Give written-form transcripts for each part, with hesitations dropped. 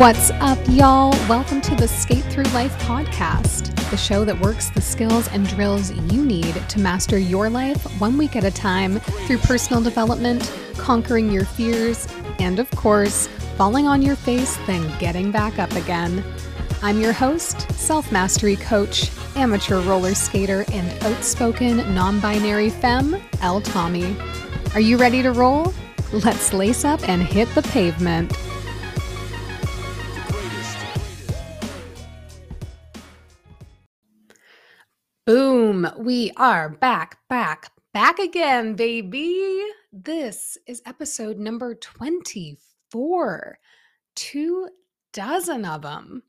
What's up, y'all? Welcome to the Skate Through Life Podcast, the show that works the skills and drills you need to master your life 1 week at a time through personal development, conquering your fears, and of course, falling on your face, then getting back up again. I'm your host, Self-Mastery Coach, amateur roller skater, and outspoken non-binary femme, Elle Tommy. Are you ready to roll? Let's lace up and hit the pavement. Boom! We are back again, baby. This is episode number 24. 24 of them.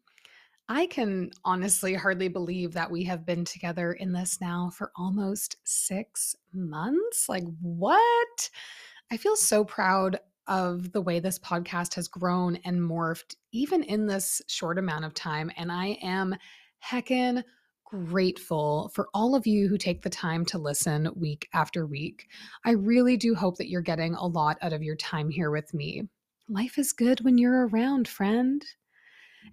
I can honestly hardly believe that we have been together in this now for almost 6 months. Like, what? I feel so proud of the way this podcast has grown and morphed, even in this short amount of time. And I am heckin' grateful for all of you who take the time to listen week after week. I really do hope that you're getting a lot out of your time here with me. Life is good when you're around, friend.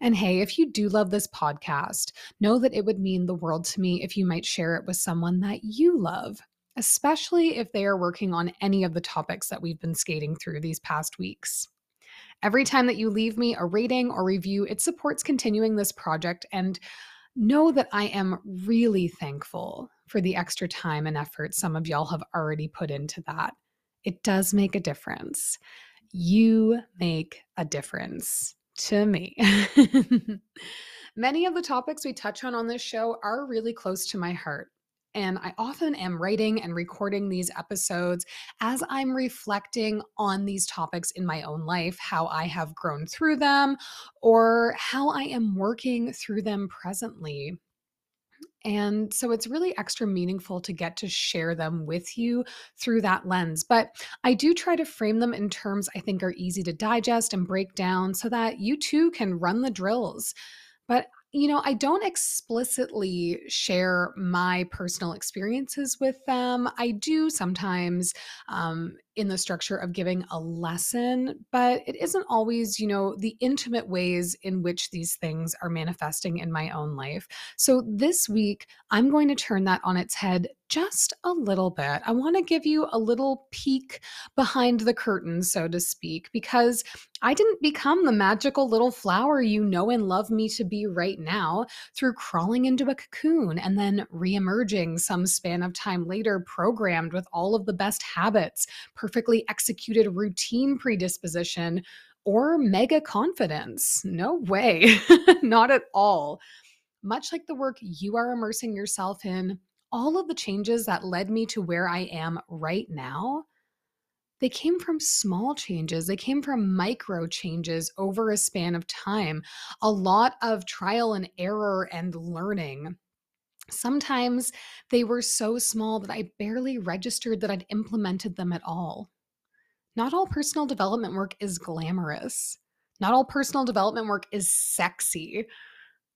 And hey, if you do love this podcast, know that it would mean the world to me if you might share it with someone that you love, especially if they are working on any of the topics that we've been skating through these past weeks. Every time that you leave me a rating or review, it supports continuing this project, and know that I am really thankful for the extra time and effort some of y'all have already put into that. It does make a difference. You make a difference to me. Many of the topics we touch on this show are really close to my heart, and I often am writing and recording these episodes as I'm reflecting on these topics in my own life, how I have grown through them, or how I am working through them presently. And so it's really extra meaningful to get to share them with you through that lens. But I do try to frame them in terms I think are easy to digest and break down so that you too can run the drills. But I don't explicitly share my personal experiences with them. I do sometimes in the structure of giving a lesson, but it isn't always, the intimate ways in which these things are manifesting in my own life. So this week, I'm going to turn that on its head just a little bit. I want to give you a little peek behind the curtain, so to speak, because I didn't become the magical little flower you know and love me to be right now through crawling into a cocoon and then reemerging some span of time later, programmed with all of the best habits, perfectly executed routine predisposition, or mega confidence. No way, not at all. Much like the work you are immersing yourself in, all of the changes that led me to where I am right now, they came from small changes. They came from micro changes over a span of time, a lot of trial and error and learning. Sometimes they were so small that I barely registered that I'd implemented them at all. Not all personal development work is glamorous. Not all personal development work is sexy.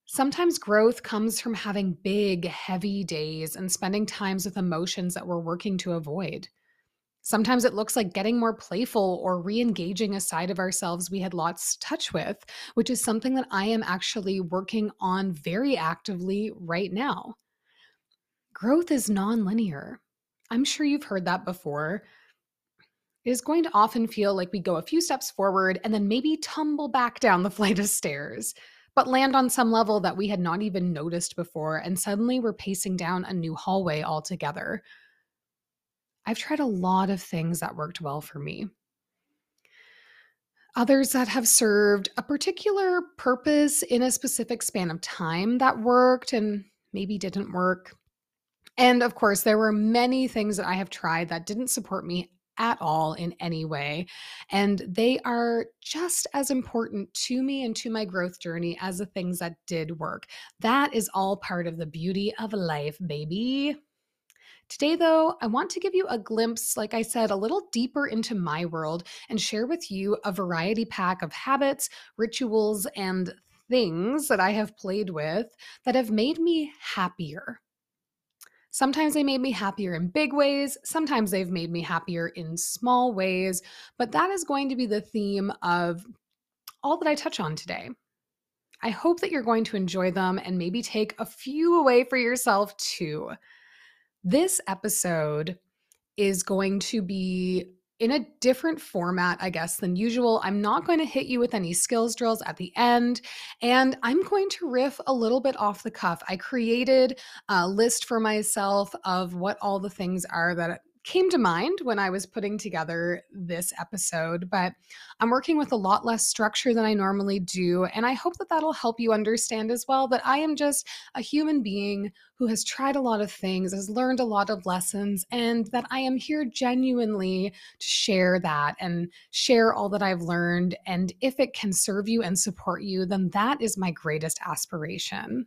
Sometimes growth comes from having big, heavy days and spending times with emotions that we're working to avoid. Sometimes it looks like getting more playful or re-engaging a side of ourselves we had lost touch with, which is something that I am actually working on very actively right now. Growth is non-linear. I'm sure you've heard that before. It is going to often feel like we go a few steps forward and then maybe tumble back down the flight of stairs, but land on some level that we had not even noticed before, and suddenly we're pacing down a new hallway altogether. I've tried a lot of things that worked well for me. Others that have served a particular purpose in a specific span of time that worked and maybe didn't work. And of course, there were many things that I have tried that didn't support me at all in any way. And they are just as important to me and to my growth journey as the things that did work. That is all part of the beauty of life, baby. Today, though, I want to give you a glimpse, like I said, a little deeper into my world and share with you a variety pack of habits, rituals, and things that I have played with that have made me happier. Sometimes they made me happier in big ways. Sometimes they've made me happier in small ways, but that is going to be the theme of all that I touch on today. I hope that you're going to enjoy them and maybe take a few away for yourself too. This episode is going to be in a different format, I guess, than usual. I'm not going to hit you with any skills drills at the end, and I'm going to riff a little bit off the cuff. I created a list for myself of what all the things are that came to mind when I was putting together this episode, but I'm working with a lot less structure than I normally do, and I hope that that'll help you understand as well that I am just a human being who has tried a lot of things, has learned a lot of lessons, and that I am here genuinely to share that and share all that I've learned, and if it can serve you and support you, then that is my greatest aspiration.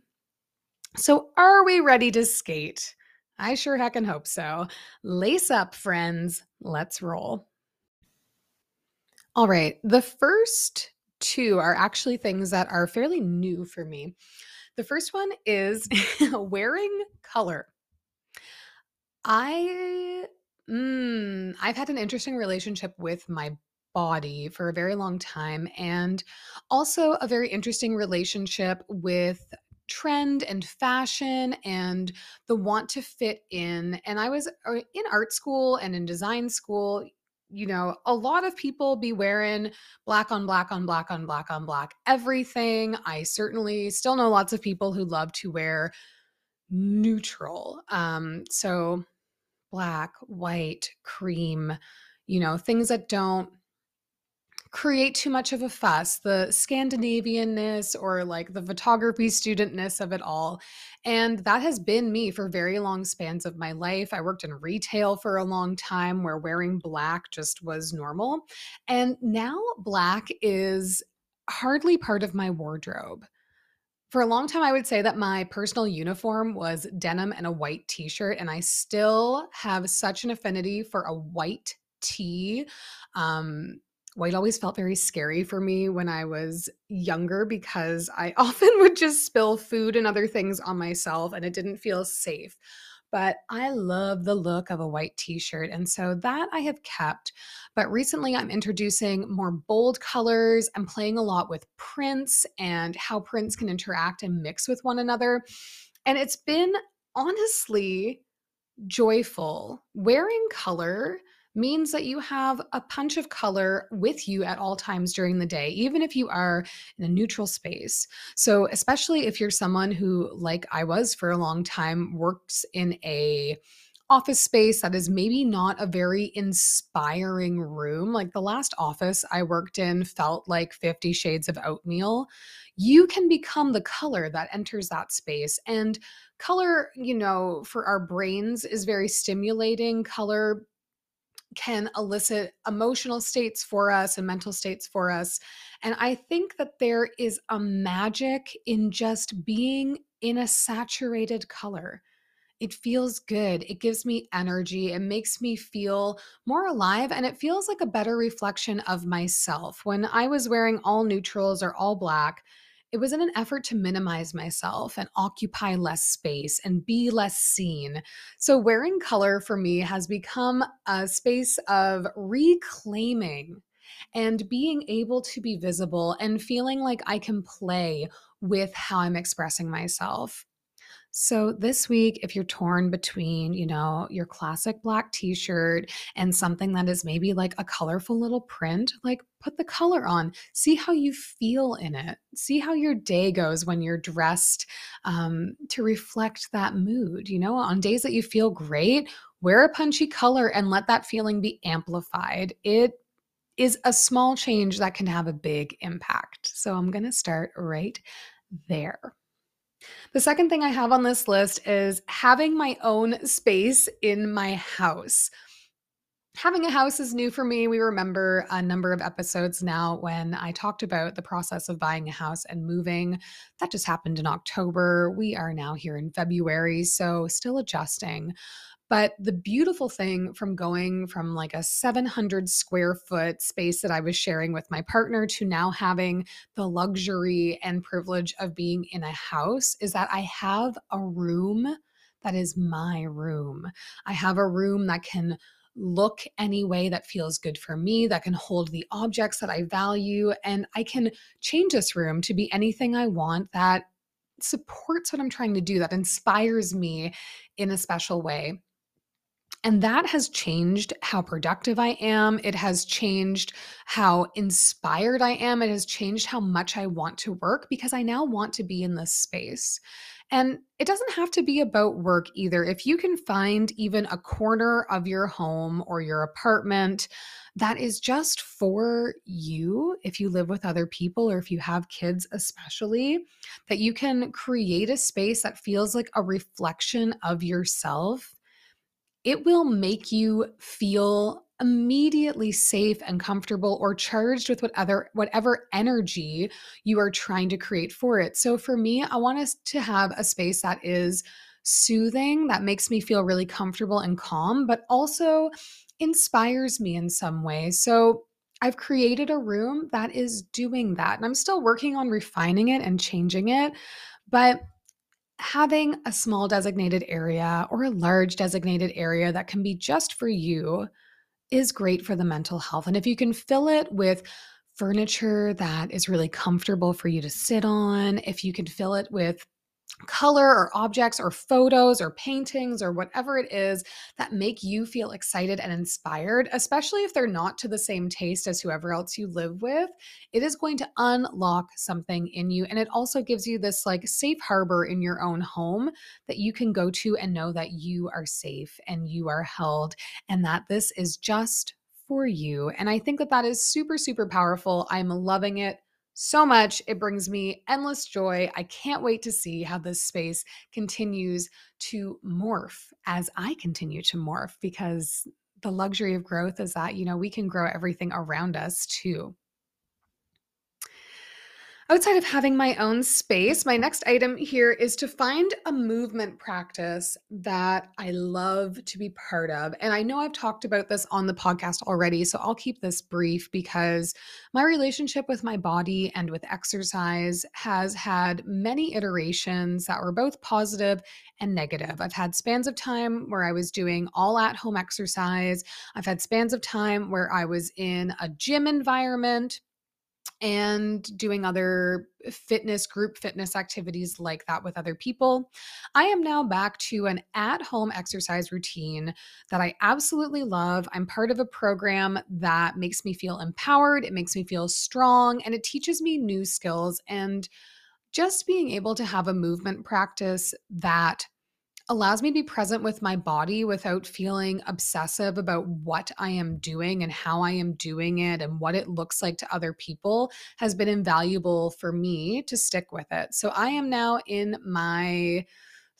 So are we ready to skate? I sure heckin' hope so. Lace up, friends. Let's roll. All right. The first two are actually things that are fairly new for me. The first one is wearing color. I've had an interesting relationship with my body for a very long time, and also a very interesting relationship with trend and fashion and the want to fit in. And I was in art school and in design school, you know, a lot of people be wearing black on black on black on black on black everything. I certainly still know lots of people who love to wear neutral. So black, white, cream, you know, things that don't create too much of a fuss, the Scandinavian-ness or like the photography student-ness of it all. And that has been me for very long spans of my life. I worked in retail for a long time where wearing black just was normal. And now black is hardly part of my wardrobe. For a long time, I would say that my personal uniform was denim and a white t-shirt, and I still have such an affinity for a white tee. White always felt very scary for me when I was younger because I often would just spill food and other things on myself and it didn't feel safe. But I love the look of a white t-shirt, and so that I have kept. But recently I'm introducing more bold colors. I'm playing a lot with prints and how prints can interact and mix with one another. And it's been honestly joyful. Wearing color means that you have a punch of color with you at all times during the day, even if you are in a neutral space. So especially if you're someone who, like I was for a long time, works in a office space that is maybe not a very inspiring room. Like the last office I worked in felt like 50 shades of oatmeal. You can become the color that enters that space. And color, you know, for our brains is very stimulating. Color can elicit emotional states for us and mental states for us. And I think that there is a magic in just being in a saturated color. It feels good. It gives me energy. It makes me feel more alive, and it feels like a better reflection of myself. When I was wearing all neutrals or all black, it was in an effort to minimize myself and occupy less space and be less seen. So wearing color for me has become a space of reclaiming and being able to be visible and feeling like I can play with how I'm expressing myself. So this week, if you're torn between, you know, your classic black t-shirt and something that is maybe like a colorful little print, like put the color on, see how you feel in it, see how your day goes when you're dressed to reflect that mood. You know, on days that you feel great, wear a punchy color and let that feeling be amplified. It is a small change that can have a big impact. So I'm going to start right there. The second thing I have on this list is having my own space in my house. Having a house is new for me. We remember a number of episodes now when I talked about the process of buying a house and moving. That just happened in October. We are now here in February, so still adjusting. But the beautiful thing from going from like a 700 square foot space that I was sharing with my partner to now having the luxury and privilege of being in a house is that I have a room that is my room. I have a room that can look any way that feels good for me, that can hold the objects that I value, and I can change this room to be anything I want that supports what I'm trying to do, that inspires me in a special way. And that has changed how productive I am. It has changed how inspired I am. It has changed how much I want to work, because I now want to be in this space. And it doesn't have to be about work either. If you can find even a corner of your home or your apartment that is just for you, if you live with other people or if you have kids especially, that you can create a space that feels like a reflection of yourself, it will make you feel immediately safe and comfortable or charged with whatever energy you are trying to create for it. So for me, I want us to have a space that is soothing, that makes me feel really comfortable and calm, but also inspires me in some way. So I've created a room that is doing that, and I'm still working on refining it and changing it, but having a small designated area or a large designated area that can be just for you is great for the mental health. And if you can fill it with furniture that is really comfortable for you to sit on, if you can fill it with color or objects or photos or paintings or whatever it is that make you feel excited and inspired, especially if they're not to the same taste as whoever else you live with, it is going to unlock something in you. And it also gives you this like safe harbor in your own home that you can go to and know that you are safe and you are held and that this is just for you. And I think that that is super, super powerful. I'm loving it so much. It brings me endless joy. I can't wait to see how this space continues to morph as I continue to morph, because the luxury of growth is that, you know, we can grow everything around us too. Outside of having my own space, my next item here is to find a movement practice that I love to be part of. And I know I've talked about this on the podcast already, so I'll keep this brief because my relationship with my body and with exercise has had many iterations that were both positive and negative. I've had spans of time where I was doing all at-home exercise. I've had spans of time where I was in a gym environment and doing other group fitness activities like that with other people. I am now back to an at-home exercise routine that I absolutely love. I'm part of a program that makes me feel empowered, it makes me feel strong, and it teaches me new skills. And just being able to have a movement practice that allows me to be present with my body without feeling obsessive about what I am doing and how I am doing it and what it looks like to other people has been invaluable for me to stick with it. So I am now in my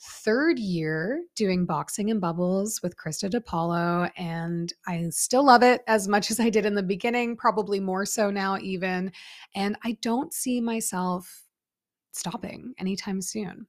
third year doing Boxing and Bubbles with Krista DePolo, and I still love it as much as I did in the beginning, probably more so now even. And I don't see myself stopping anytime soon.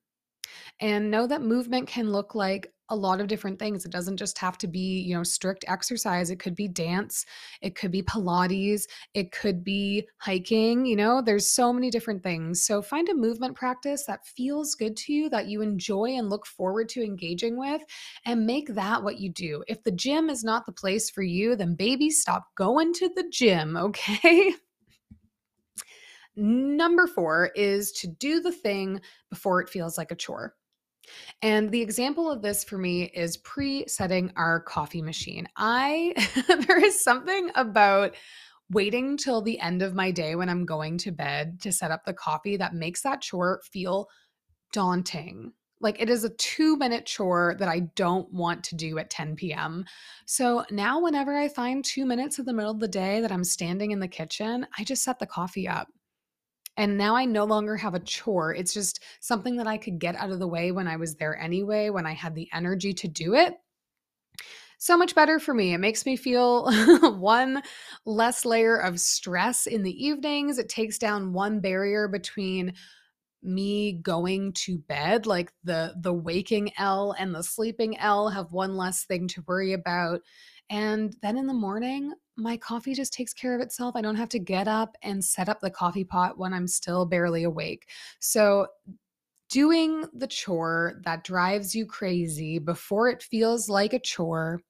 And know that movement can look like a lot of different things. It doesn't just have to be, you know, strict exercise. It could be dance. It could be Pilates. It could be hiking. You know, there's so many different things. So find a movement practice that feels good to you, that you enjoy and look forward to engaging with, and make that what you do. If the gym is not the place for you, then baby, stop going to the gym, okay? Number 4 is to do the thing before it feels like a chore. And the example of this for me is pre-setting our coffee machine. There is something about waiting till the end of my day when I'm going to bed to set up the coffee that makes that chore feel daunting. Like it is a 2-minute chore that I don't want to do at 10 p.m. So now whenever I find 2 minutes in the middle of the day that I'm standing in the kitchen, I just set the coffee up. And now I no longer have a chore. It's just something that I could get out of the way when I was there anyway, when I had the energy to do it. So much better for me. It makes me feel one less layer of stress in the evenings. It takes down one barrier between me going to bed, like the waking Elle and the sleeping Elle have one less thing to worry about. And then in the morning, my coffee just takes care of itself. I don't have to get up and set up the coffee pot when I'm still barely awake. So doing the chore that drives you crazy before it feels like a chore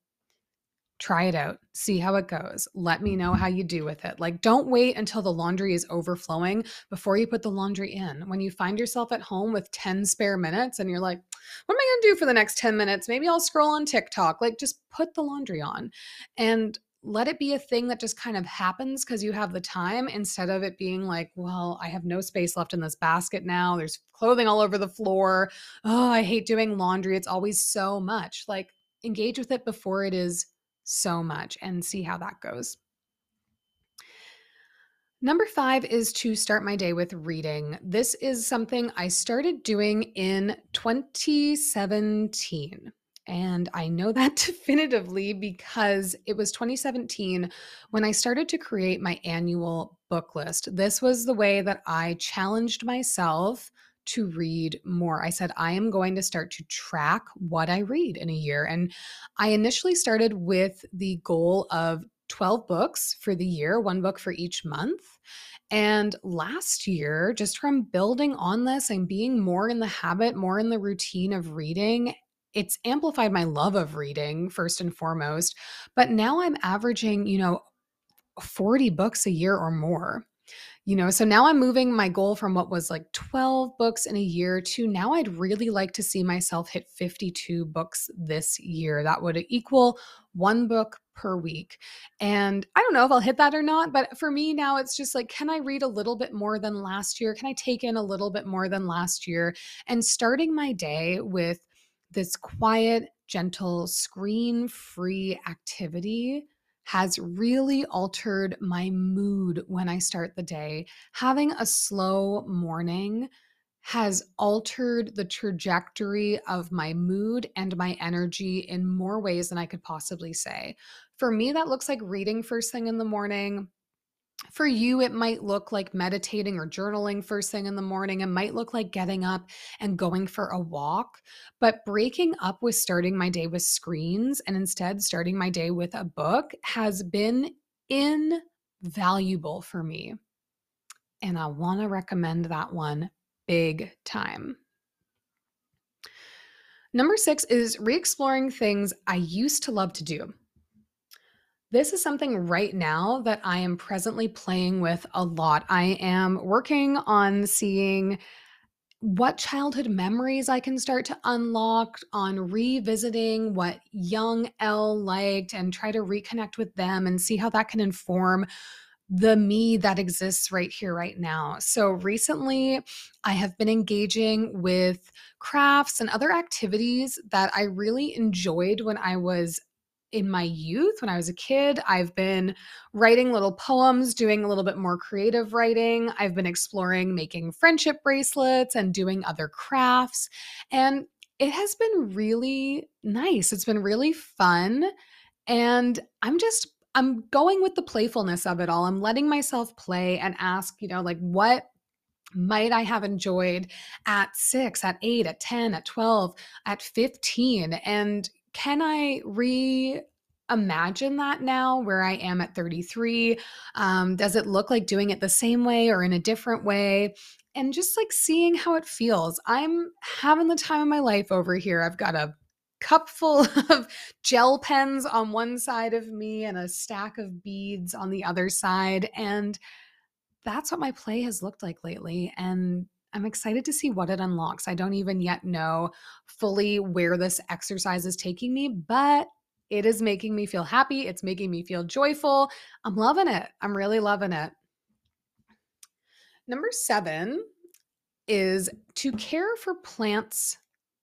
Try it out. See how it goes. Let me know how you do with it. Like, don't wait until the laundry is overflowing before you put the laundry in. When you find yourself at home with 10 spare minutes and you're like, what am I going to do for the next 10 minutes? Maybe I'll scroll on TikTok. Like, just put the laundry on and let it be a thing that just kind of happens because you have the time, instead of it being like, well, I have no space left in this basket now. There's clothing all over the floor. Oh, I hate doing laundry. It's always so much. Like, engage with it before it is so much and see how that goes. Number 5 is to start my day with reading. This is something I started doing in 2017. And I know that definitively because it was 2017 when I started to create my annual book list. This was the way that I challenged myself to read more. I said, I am going to start to track what I read in a year. And I initially started with the goal of 12 books for the year, one book for each month. And last year, just from building on this and being more in the habit, more in the routine of reading, it's amplified my love of reading first and foremost. But now I'm averaging, 40 books a year or more. So now I'm moving my goal from what was like 12 books in a year to now I'd really like to see myself hit 52 books this year. That would equal one book per week. And I don't know if I'll hit that or not, but for me now it's just like, can I read a little bit more than last year? Can I take in a little bit more than last year? And starting my day with this quiet, gentle, screen-free activity has really altered my mood when I start the day. Having a slow morning has altered the trajectory of my mood and my energy in more ways than I could possibly say. For me, that looks like reading first thing in the morning. For you, it might look like meditating or journaling first thing in the morning. It might look like getting up and going for a walk, but breaking up with starting my day with screens and instead starting my day with a book has been invaluable for me. And I want to recommend that one big time. Number 6 is re-exploring things I used to love to do. This is something right now that I am presently playing with a lot. I am working on seeing what childhood memories I can start to unlock, on revisiting what young Elle liked and try to reconnect with them and see how that can inform the me that exists right here, right now. So recently, I have been engaging with crafts and other activities that I really enjoyed when I was in my youth, when I was a kid. I've been writing little poems, doing a little bit more creative writing. I've been exploring making friendship bracelets and doing other crafts. And it has been really nice. It's been really fun. And I'm going with the playfulness of it all. I'm letting myself play and ask, what might I have enjoyed at 6, at 8, at 10, at 12, at 15? And can I reimagine that now where I am at 33? Does it look like doing it the same way or in a different way? And just like seeing how it feels. I'm having the time of my life over here. I've got a cup full of gel pens on one side of me and a stack of beads on the other side. And that's what my play has looked like lately. And I'm excited to see what it unlocks. I don't even yet know fully where this exercise is taking me, but it is making me feel happy. It's making me feel joyful. I'm loving it. I'm really loving it. Number 7 is to care for plants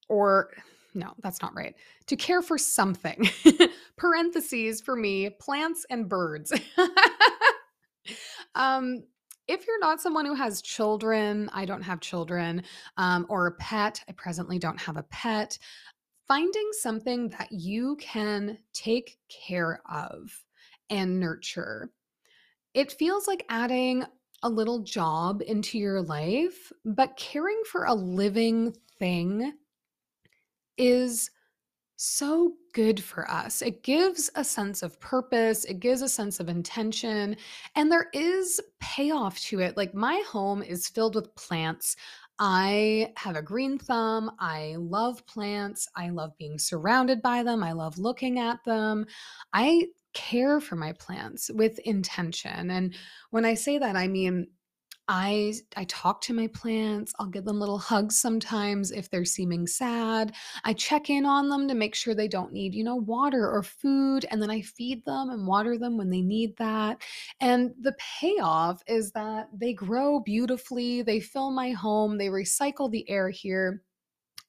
or... No, that's not right. To care for something. Parentheses for me, plants and birds. If you're not someone who has children, I don't have children, or a pet, I presently don't have a pet, finding something that you can take care of and nurture. It feels like adding a little job into your life, but caring for a living thing is so good for us. It gives a sense of purpose. It gives a sense of intention, and there is payoff to it. Like, my home is filled with plants. I have a green thumb. I love plants. I love being surrounded by them. I love looking at them. I care for my plants with intention. And when I say that, I mean, I talk to my plants. I'll give them little hugs sometimes if they're seeming sad. I check in on them to make sure they don't need, water or food. And then I feed them and water them when they need that. And the payoff is that they grow beautifully. They fill my home. They recycle the air here.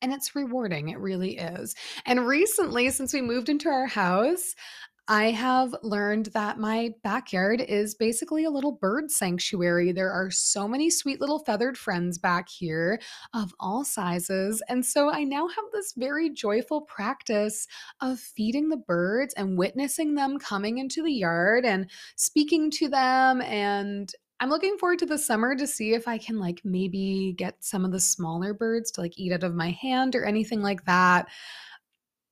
And it's rewarding. It really is. And recently, since we moved into our house, I have learned that my backyard is basically a little bird sanctuary. There are so many sweet little feathered friends back here of all sizes. And so I now have this very joyful practice of feeding the birds and witnessing them coming into the yard and speaking to them. And I'm looking forward to the summer to see if I can maybe get some of the smaller birds to eat out of my hand or anything like that.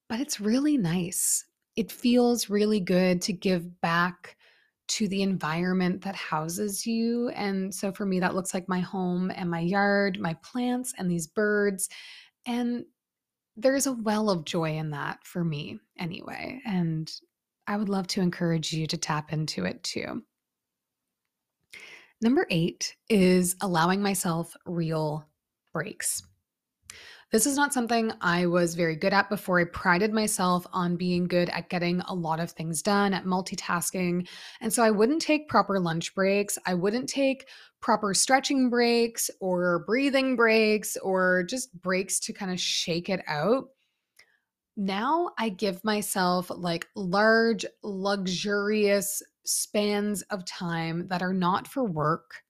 But it's really nice. It feels really good to give back to the environment that houses you. And so for me, that looks like my home and my yard, my plants and these birds. And there's a well of joy in that for me anyway. And I would love to encourage you to tap into it too. Number 8 is allowing myself real breaks. This is not something I was very good at before. I prided myself on being good at getting a lot of things done, at multitasking. And so I wouldn't take proper lunch breaks. I wouldn't take proper stretching breaks or breathing breaks or just breaks to kind of shake it out. Now I give myself large, luxurious spans of time that are not for work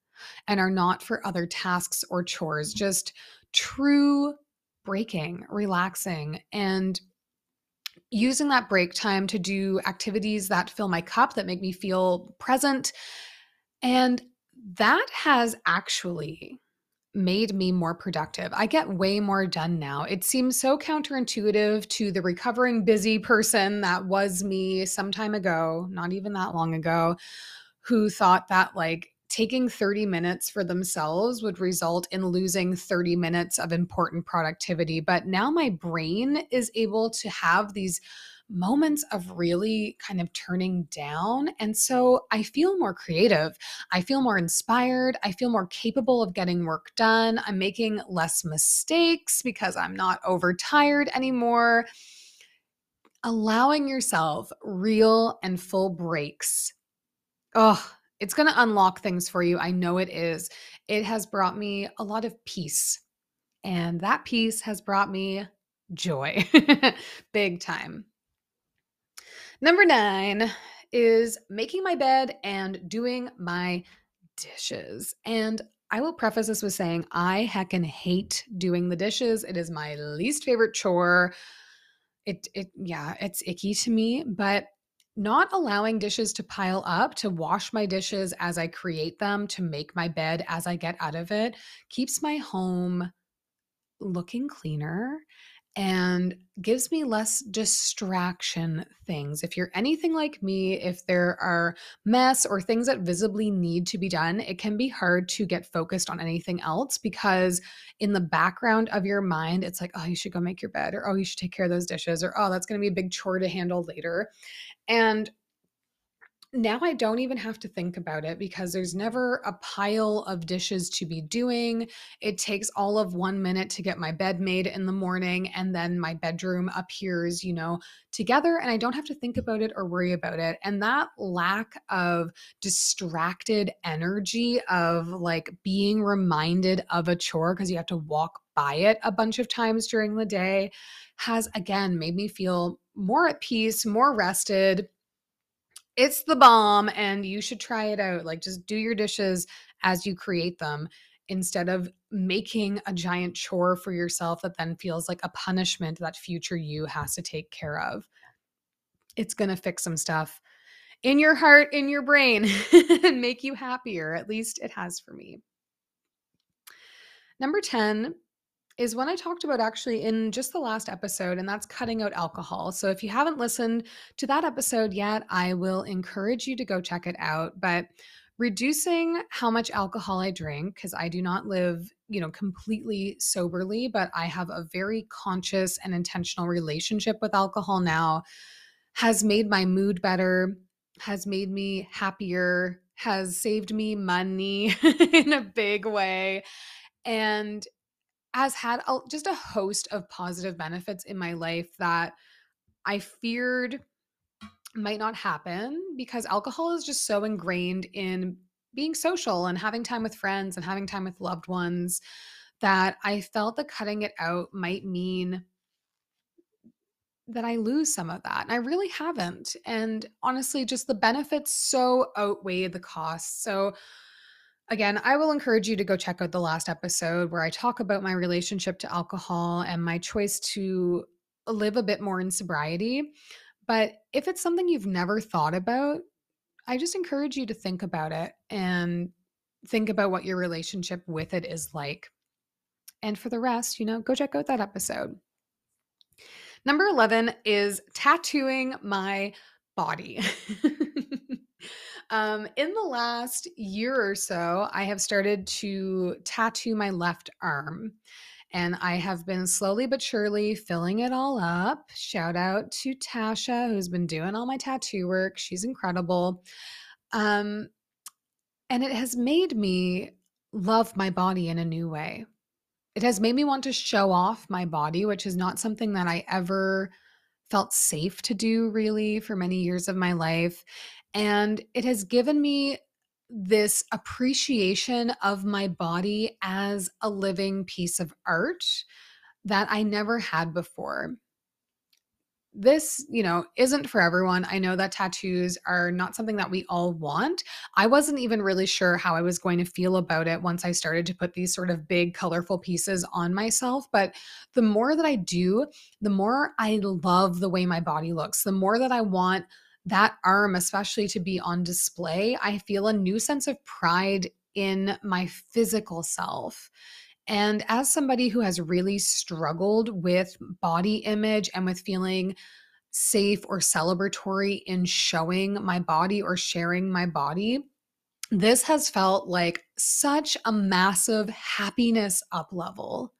and are not for other tasks or chores, just true breaking, relaxing, and using that break time to do activities that fill my cup, that make me feel present. And that has actually made me more productive. I get way more done now. It seems so counterintuitive to the recovering busy person that was me some time ago, not even that long ago, who thought that taking 30 minutes for themselves would result in losing 30 minutes of important productivity. But now my brain is able to have these moments of really kind of turning down. And so I feel more creative. I feel more inspired. I feel more capable of getting work done. I'm making less mistakes because I'm not overtired anymore. Allowing yourself real and full breaks. It's going to unlock things for you. I know it is. It has brought me a lot of peace, and that peace has brought me joy big time. Number 9 is making my bed and doing my dishes. And I will preface this with saying I heckin' hate doing the dishes. It is my least favorite chore. It's icky to me, but not allowing dishes to pile up, to wash my dishes as I create them, to make my bed as I get out of it, keeps my home looking cleaner and gives me less distraction things. If you're anything like me, if there are mess or things that visibly need to be done, it can be hard to get focused on anything else because in the background of your mind, it's oh, you should go make your bed, or oh, you should take care of those dishes, or oh, that's going to be a big chore to handle later. And now I don't even have to think about it because there's never a pile of dishes to be doing. It takes all of 1 minute to get my bed made in the morning, and then my bedroom appears, together, and I don't have to think about it or worry about it. And that lack of distracted energy of being reminded of a chore because you have to walk by it a bunch of times during the day has again made me feel more at peace, more rested. It's the bomb, and you should try it out. Just do your dishes as you create them instead of making a giant chore for yourself that then feels like a punishment that future you has to take care of. It's going to fix some stuff in your heart, in your brain, and make you happier. At least it has for me. Number 10 is one I talked about actually in just the last episode, and that's cutting out alcohol. So if you haven't listened to that episode yet, I will encourage you to go check it out. But reducing how much alcohol I drink, because I do not live you know, completely soberly, but I have a very conscious and intentional relationship with alcohol now, has made my mood better, has made me happier, has saved me money in a big way, and has had just a host of positive benefits in my life that I feared might not happen, because alcohol is just so ingrained in being social and having time with friends and having time with loved ones that I felt that cutting it out might mean that I lose some of that. And I really haven't. And honestly, just the benefits so outweigh the costs. So again, I will encourage you to go check out the last episode where I talk about my relationship to alcohol and my choice to live a bit more in sobriety. But if it's something you've never thought about, I just encourage you to think about it and think about what your relationship with it is like. And for the rest, you know, go check out that episode. Number 11 is tattooing my body. In the last year or so, I have started to tattoo my left arm. And I have been slowly but surely filling it all up. Shout out to Tasha, who's been doing all my tattoo work. She's incredible. And it has made me love my body in a new way. It has made me want to show off my body, which is not something that I ever felt safe to do really for many years of my life. And it has given me this appreciation of my body as a living piece of art that I never had before. This, you know, isn't for everyone. I know that tattoos are not something that we all want. I wasn't even really sure how I was going to feel about it once I started to put these sort of big, colorful pieces on myself. But the more that I do, the more I love the way my body looks, the more that I want that arm especially to be on display. I feel a new sense of pride in my physical self. And as somebody who has really struggled with body image and with feeling safe or celebratory in showing my body or sharing my body, this has felt like such a massive happiness up level.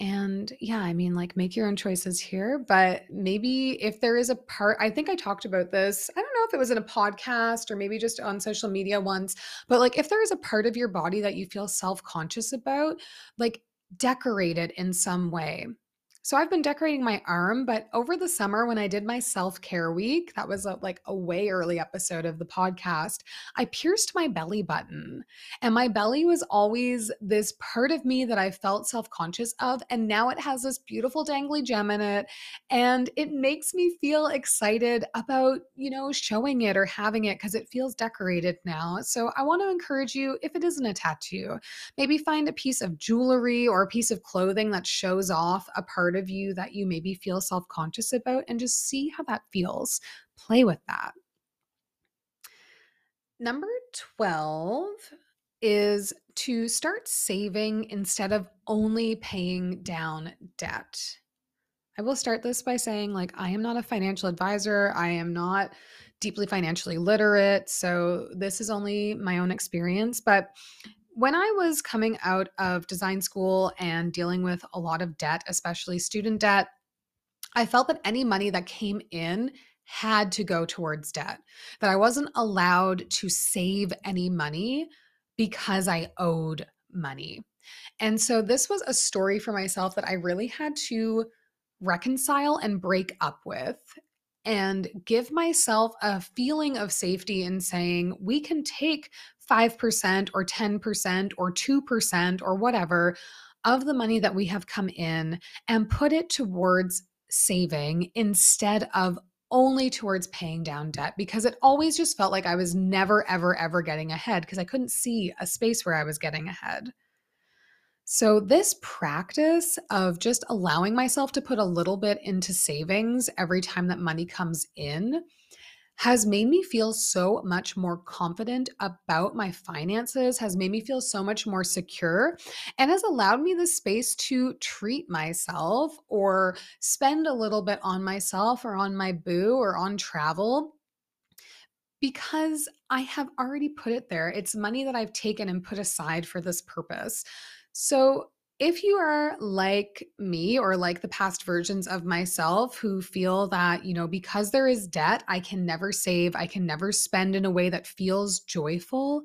And yeah, I mean, like, make your own choices here, but maybe if there is a part, I think I talked about this, I don't know if it was in a podcast or maybe just on social media once, but like if there is a part of your body that you feel self-conscious about, like decorate it in some way. So I've been decorating my arm, but over the summer when I did my self-care week, that was like a way early episode of the podcast, I pierced my belly button. And my belly was always this part of me that I felt self-conscious of. And now it has this beautiful dangly gem in it. And it makes me feel excited about, you know, showing it or having it because it feels decorated now. So I want to encourage you, if it isn't a tattoo, maybe find a piece of jewelry or a piece of clothing that shows off a part of you that you maybe feel self-conscious about and just see how that feels. Play with that. Number 12 is to start saving instead of only paying down debt. I will start this by saying, like, I am not a financial advisor. I am not deeply financially literate. So this is only my own experience, but when I was coming out of design school and dealing with a lot of debt, especially student debt, I felt that any money that came in had to go towards debt, that I wasn't allowed to save any money because I owed money. And so this was a story for myself that I really had to reconcile and break up with and give myself a feeling of safety in saying, we can take 5% or 10% or 2% or whatever of the money that we have come in and put it towards saving instead of only towards paying down debt, because it always just felt like I was never, ever, ever getting ahead because I couldn't see a space where I was getting ahead. So this practice of just allowing myself to put a little bit into savings every time that money comes in has made me feel so much more confident about my finances, has made me feel so much more secure, and has allowed me the space to treat myself or spend a little bit on myself or on my boo or on travel, because I have already put it there. It's money that I've taken and put aside for this purpose. So if you are like me or like the past versions of myself who feel that, you know, because there is debt, I can never save, I can never spend in a way that feels joyful,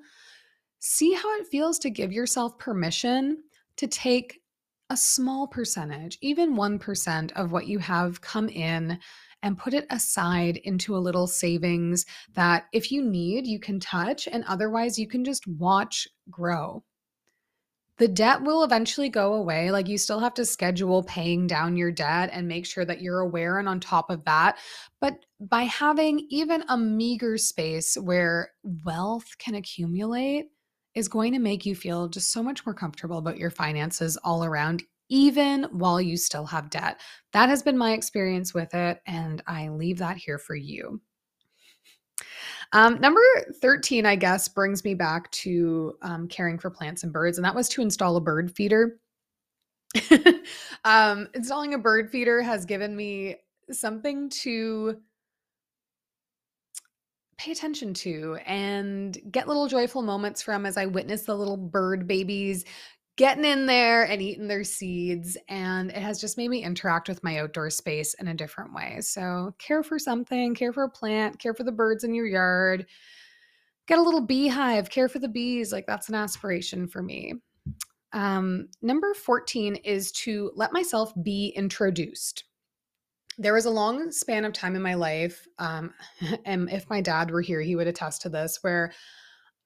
see how it feels to give yourself permission to take a small percentage, even 1% of what you have come in, and put it aside into a little savings that if you need, you can touch, and otherwise you can just watch grow. The debt will eventually go away. Like, you still have to schedule paying down your debt and make sure that you're aware and on top of that. But by having even a meager space where wealth can accumulate is going to make you feel just so much more comfortable about your finances all around, even while you still have debt. That has been my experience with it, and I leave that here for you. Number 13, I guess, brings me back to caring for plants and birds, and that was to install a bird feeder. Installing a bird feeder has given me something to pay attention to and get little joyful moments from as I witness the little bird babies getting in there and eating their seeds. And it has just made me interact with my outdoor space in a different way. So care for something, care for a plant, care for the birds in your yard, get a little beehive, care for the bees. Like, that's an aspiration for me. Number 14 is to let myself be introduced. There was a long span of time in my life, and if my dad were here, he would attest to this, where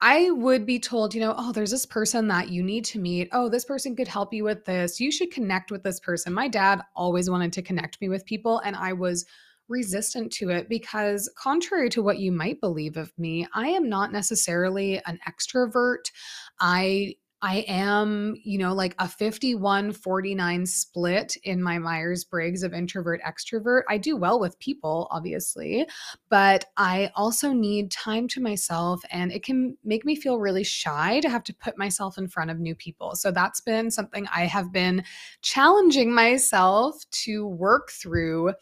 I would be told, you know, oh, there's this person that you need to meet. Oh, this person could help you with this. You should connect with this person. My dad always wanted to connect me with people, and I was resistant to it because, contrary to what you might believe of me, I am not necessarily an extrovert. I am, you know, like a 51-49 split in my Myers-Briggs of introvert-extrovert. I do well with people, obviously, but I also need time to myself, and it can make me feel really shy to have to put myself in front of new people. So that's been something I have been challenging myself to work through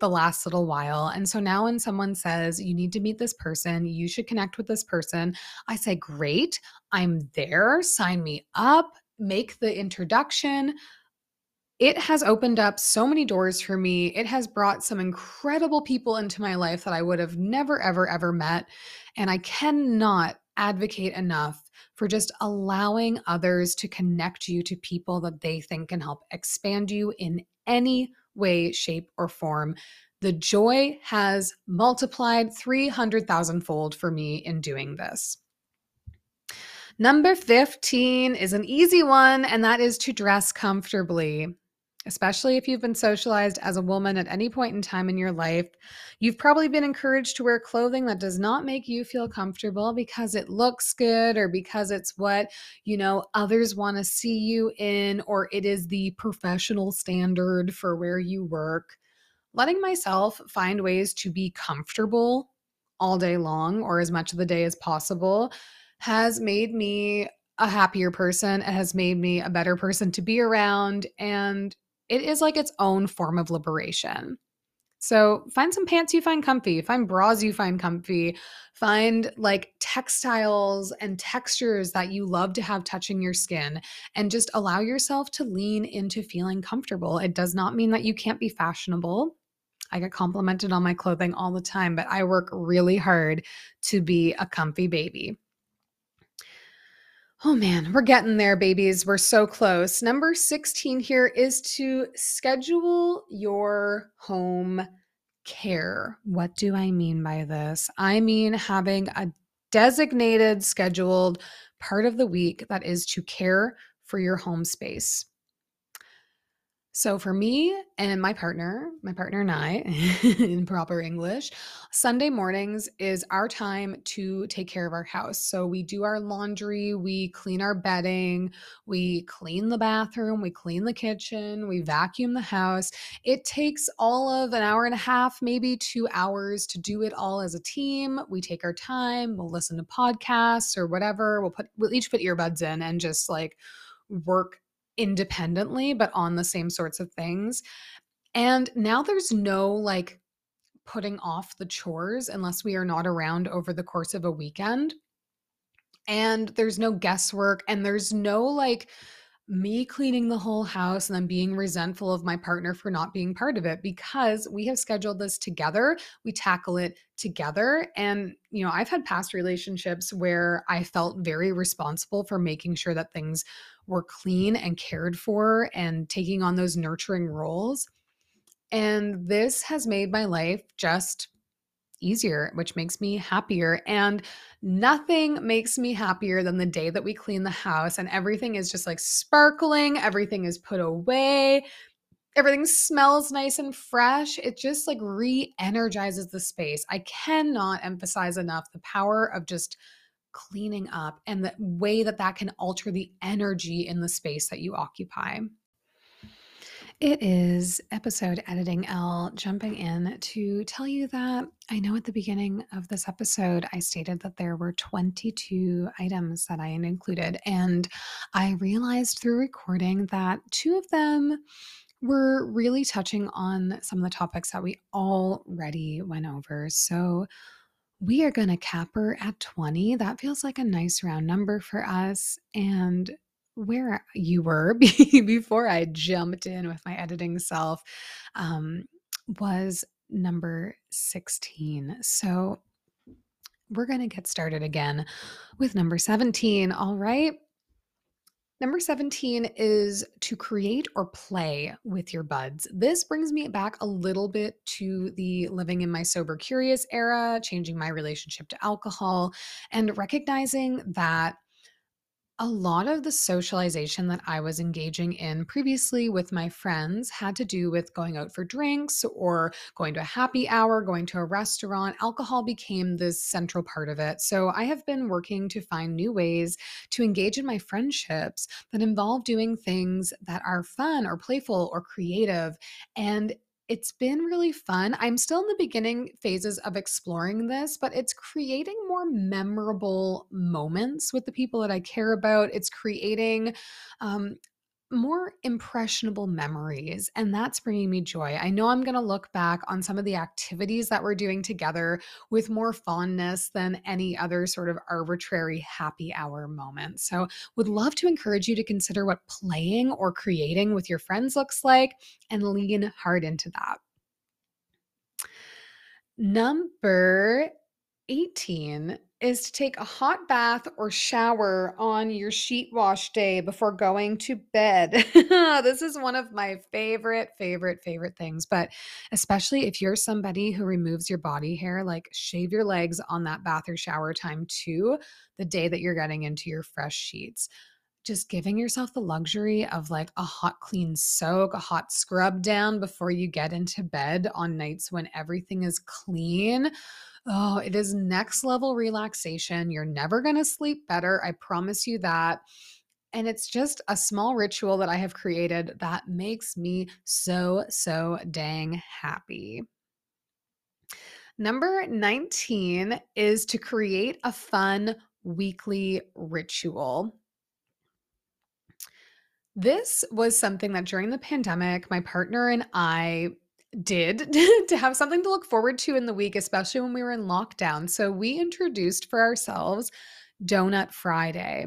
the last little while. And so now when someone says, you need to meet this person, you should connect with this person, I say, great, I'm there, sign me up, make the introduction. It has opened up so many doors for me. It has brought some incredible people into my life that I would have never, ever, ever met. And I cannot advocate enough for just allowing others to connect you to people that they think can help expand you in any way, shape, or form. The joy has multiplied 300,000-fold for me in doing this. Number 15 is an easy one, and that is to dress comfortably. Especially if you've been socialized as a woman at any point in time in your life, you've probably been encouraged to wear clothing that does not make you feel comfortable because it looks good, or because it's what, you know, others want to see you in, or it is the professional standard for where you work. Letting myself find ways to be comfortable all day long, or as much of the day as possible, has made me a happier person. It has made me a better person to be around, and it is like its own form of liberation. So find some pants you find comfy, find bras you find comfy, find like textiles and textures that you love to have touching your skin, and just allow yourself to lean into feeling comfortable. It does not mean that you can't be fashionable. I get complimented on my clothing all the time, but I work really hard to be a comfy baby. Oh man, we're getting there, babies. We're so close. Number 16 here is to schedule your home care. What do I mean by this? I mean having a designated, scheduled part of the week that is to care for your home space. So for me and my partner and I, in proper English, Sunday mornings is our time to take care of our house. So we do our laundry, we clean our bedding, we clean the bathroom, we clean the kitchen, we vacuum the house. It takes all of an hour and a half, maybe 2 hours to do it all as a team. We take our time, we'll listen to podcasts or whatever. We'll each put earbuds in and just like work independently, but on the same sorts of things. And now there's no like putting off the chores unless we are not around over the course of a weekend. And there's no guesswork, and there's no like me cleaning the whole house and then being resentful of my partner for not being part of it, because we have scheduled this together. We tackle it together. And, you know, I've had past relationships where I felt very responsible for making sure that things were clean and cared for and taking on those nurturing roles. And this has made my life just easier, which makes me happier. And nothing makes me happier than the day that we clean the house and everything is just like sparkling. Everything is put away. Everything smells nice and fresh. It just like re-energizes the space. I cannot emphasize enough the power of just cleaning up and the way that that can alter the energy in the space that you occupy. It is episode editing Elle jumping in to tell you that I know at the beginning of this episode, I stated that there were 22 items that I had included, and I realized through recording that 2 of them were really touching on some of the topics that we already went over. So we are going to cap her at 20. That feels like a nice round number for us. And where you were before I jumped in with my editing self was number 16. So we're going to get started again with number 17. All right. Number 17 is to create or play with your buds. This brings me back a little bit to the living in my sober curious era, changing my relationship to alcohol, and recognizing that a lot of the socialization that I was engaging in previously with my friends had to do with going out for drinks or going to a happy hour, going to a restaurant. Alcohol became this central part of it. So I have been working to find new ways to engage in my friendships that involve doing things that are fun or playful or creative. And it's been really fun. I'm still in the beginning phases of exploring this, but it's creating more memorable moments with the people that I care about. It's creating more impressionable memories, and that's bringing me joy. I know I'm going to look back on some of the activities that we're doing together with more fondness than any other sort of arbitrary happy hour moment. So would love to encourage you to consider what playing or creating with your friends looks like and lean hard into that. Number 18 is to take a hot bath or shower on your sheet wash day before going to bed. This is one of my favorite things, but especially if you're somebody who removes your body hair, like shave your legs on that bath or shower time too, the day that you're getting into your fresh sheets. Just giving yourself the luxury of like a hot, clean soak, a hot scrub down before you get into bed on nights when everything is clean. Oh, it is next level relaxation. You're never going to sleep better. I promise you that. And it's just a small ritual that I have created that makes me so dang happy. Number 19 is to create a fun weekly ritual. This was something that during the pandemic, my partner and I did to have something to look forward to in the week, especially when we were in lockdown. So we introduced for ourselves Donut Friday.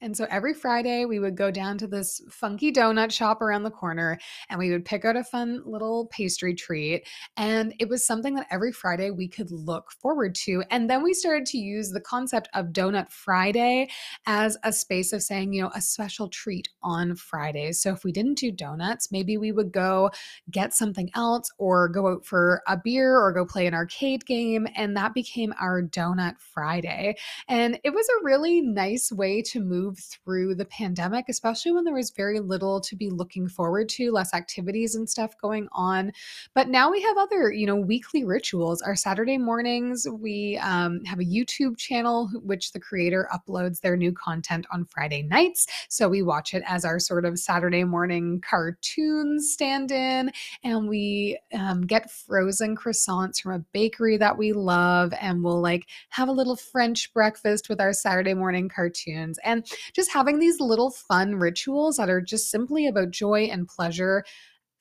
And so every Friday we would go down to this funky donut shop around the corner and we would pick out a fun little pastry treat. And it was something that every Friday we could look forward to. And then we started to use the concept of Donut Friday as a space of saying, you know, a special treat on Fridays. So if we didn't do donuts, maybe we would go get something else or go out for a beer or go play an arcade game. And that became our Donut Friday. And it was a really nice way to move through the pandemic, especially when there was very little to be looking forward to, less activities and stuff going on. But now we have other, you know, weekly rituals. Our Saturday mornings, we have a YouTube channel, which the creator uploads their new content on Friday nights. So we watch it as our sort of Saturday morning cartoon stand-in, and we get frozen croissants from a bakery that we love, and we'll like have a little French breakfast with our Saturday morning cartoons. And just having these little fun rituals that are just simply about joy and pleasure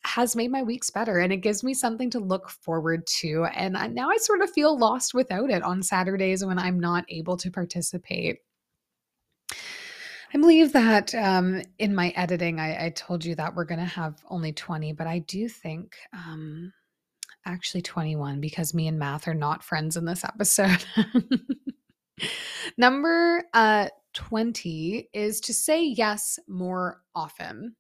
has made my weeks better, and it gives me something to look forward to. And now I sort of feel lost without it on Saturdays when I'm not able to participate. I believe that in my editing, I told you that we're going to have only 20, but I do think actually 21, because me and math are not friends in this episode. Number 20 is to say yes more often.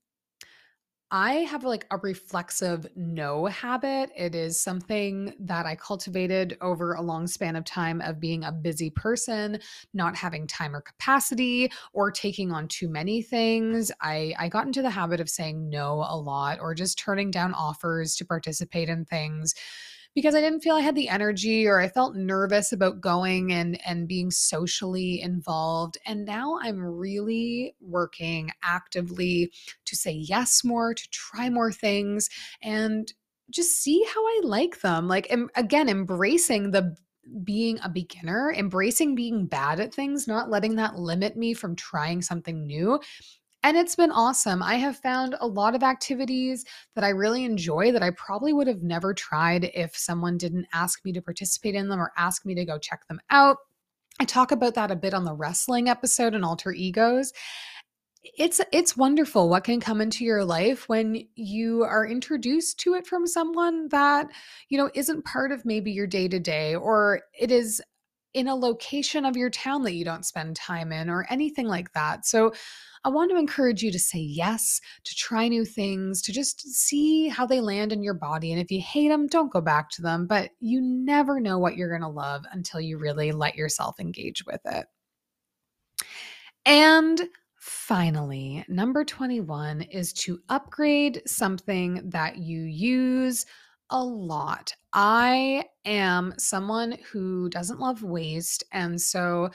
I have like a reflexive no habit. It is something that I cultivated over a long span of time of being a busy person, not having time or capacity, or taking on too many things. I got into the habit of saying no a lot, or just turning down offers to participate in things because I didn't feel I had the energy, or I felt nervous about going and being socially involved. And now I'm really working actively to say yes more, to try more things, and just see how I like them. Like, again, embracing the being a beginner, embracing being bad at things, not letting that limit me from trying something new. And it's been awesome. I have found a lot of activities that I really enjoy that I probably would have never tried if someone didn't ask me to participate in them or ask me to go check them out. I talk about that a bit on the wrestling episode and alter egos. It's wonderful what can come into your life when you are introduced to it from someone that, you know, isn't part of maybe your day-to-day, or it is in a location of your town that you don't spend time in, or anything like that. So I want to encourage you to say yes, to try new things, to just see how they land in your body. And if you hate them, don't go back to them, but you never know what you're going to love until you really let yourself engage with it. And finally, number 21 is to upgrade something that you use a lot. I am someone who doesn't love waste. And so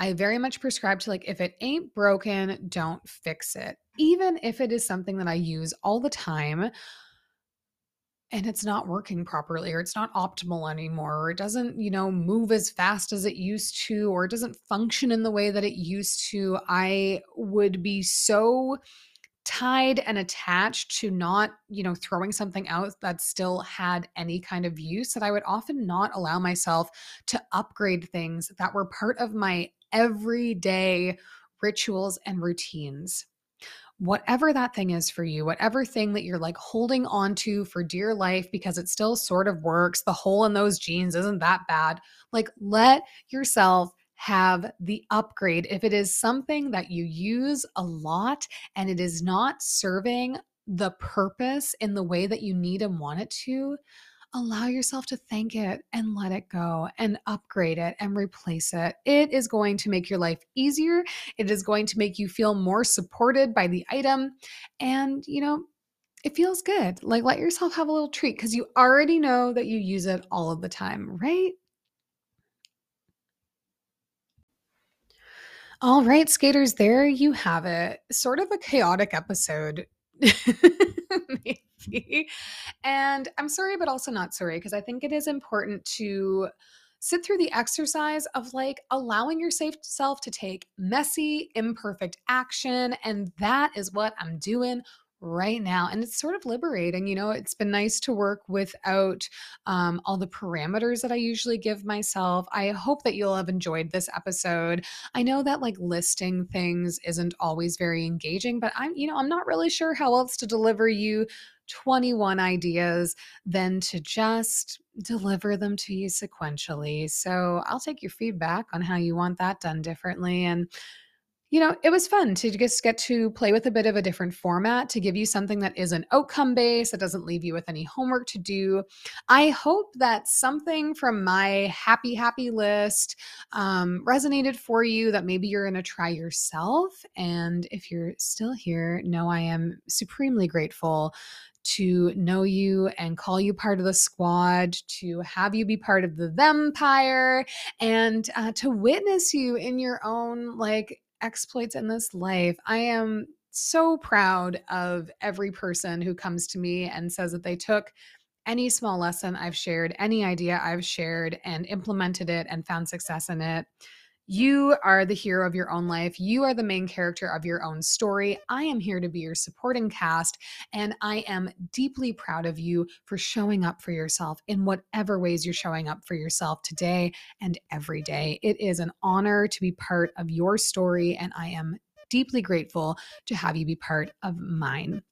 I very much prescribe to, like, if it ain't broken, don't fix it. Even if it is something that I use all the time and it's not working properly, or it's not optimal anymore, or it doesn't, you know, move as fast as it used to, or it doesn't function in the way that it used to, I would be so tied and attached to not, you know, throwing something out that still had any kind of use, that I would often not allow myself to upgrade things that were part of my everyday rituals and routines. Whatever that thing is for you, whatever thing that you're like holding on to for dear life because it still sort of works, the hole in those jeans isn't that bad, like, let yourself have the upgrade. If it is something that you use a lot and it is not serving the purpose in the way that you need and want it to, allow yourself to thank it and let it go and upgrade it and replace it. It is going to make your life easier. It is going to make you feel more supported by the item. And, you know, it feels good. Like, let yourself have a little treat because you already know that you use it all of the time, right? All right, skaters, there you have it. Sort of a chaotic episode. Maybe. And I'm sorry, but also not sorry, because I think it is important to sit through the exercise of, like, allowing yourself to take messy, imperfect action. And that is what I'm doing right now. And it's sort of liberating. You know, it's been nice to work without all the parameters that I usually give myself. I hope that you'll have enjoyed this episode. I know that, like, listing things isn't always very engaging, but I'm not really sure how else to deliver you 21 ideas than to just deliver them to you sequentially. So I'll take your feedback on how you want that done differently. And you know, it was fun to just get to play with a bit of a different format to give you something that is an outcome base, that doesn't leave you with any homework to do. I hope that something from my happy list resonated for you, that maybe you're going to try yourself. And if you're still here, know I am supremely grateful to know you and call you part of the squad, to have you be part of the vampire, and to witness you in your own, like, exploits in this life. I am so proud of every person who comes to me and says that they took any small lesson I've shared, any idea I've shared, and implemented it and found success in it. You are the hero of your own life. You are the main character of your own story. I am here to be your supporting cast, and I am deeply proud of you for showing up for yourself in whatever ways you're showing up for yourself today and every day. It is an honor to be part of your story, and I am deeply grateful to have you be part of mine.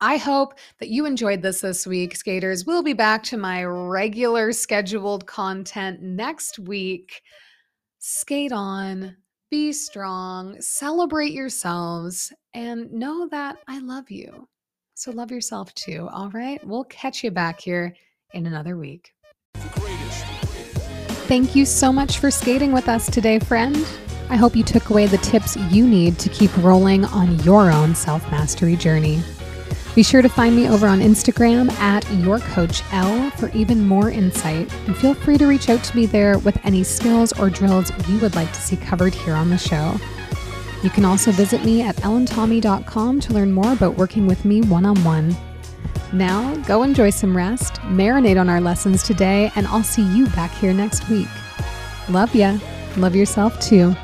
I hope that you enjoyed this week, skaters. We'll be back to my regular scheduled content next week. Skate on, be strong, celebrate yourselves, and know that I love you. So love yourself too, all right? We'll catch you back here in another week. Thank you so much for skating with us today, friend. I hope you took away the tips you need to keep rolling on your own self-mastery journey. Be sure to find me over on Instagram at yourcoachelle for even more insight. And feel free to reach out to me there with any skills or drills you would like to see covered here on the show. You can also visit me at ellentomie.com to learn more about working with me one-on-one. Now, go enjoy some rest, marinate on our lessons today, and I'll see you back here next week. Love ya. Love yourself too.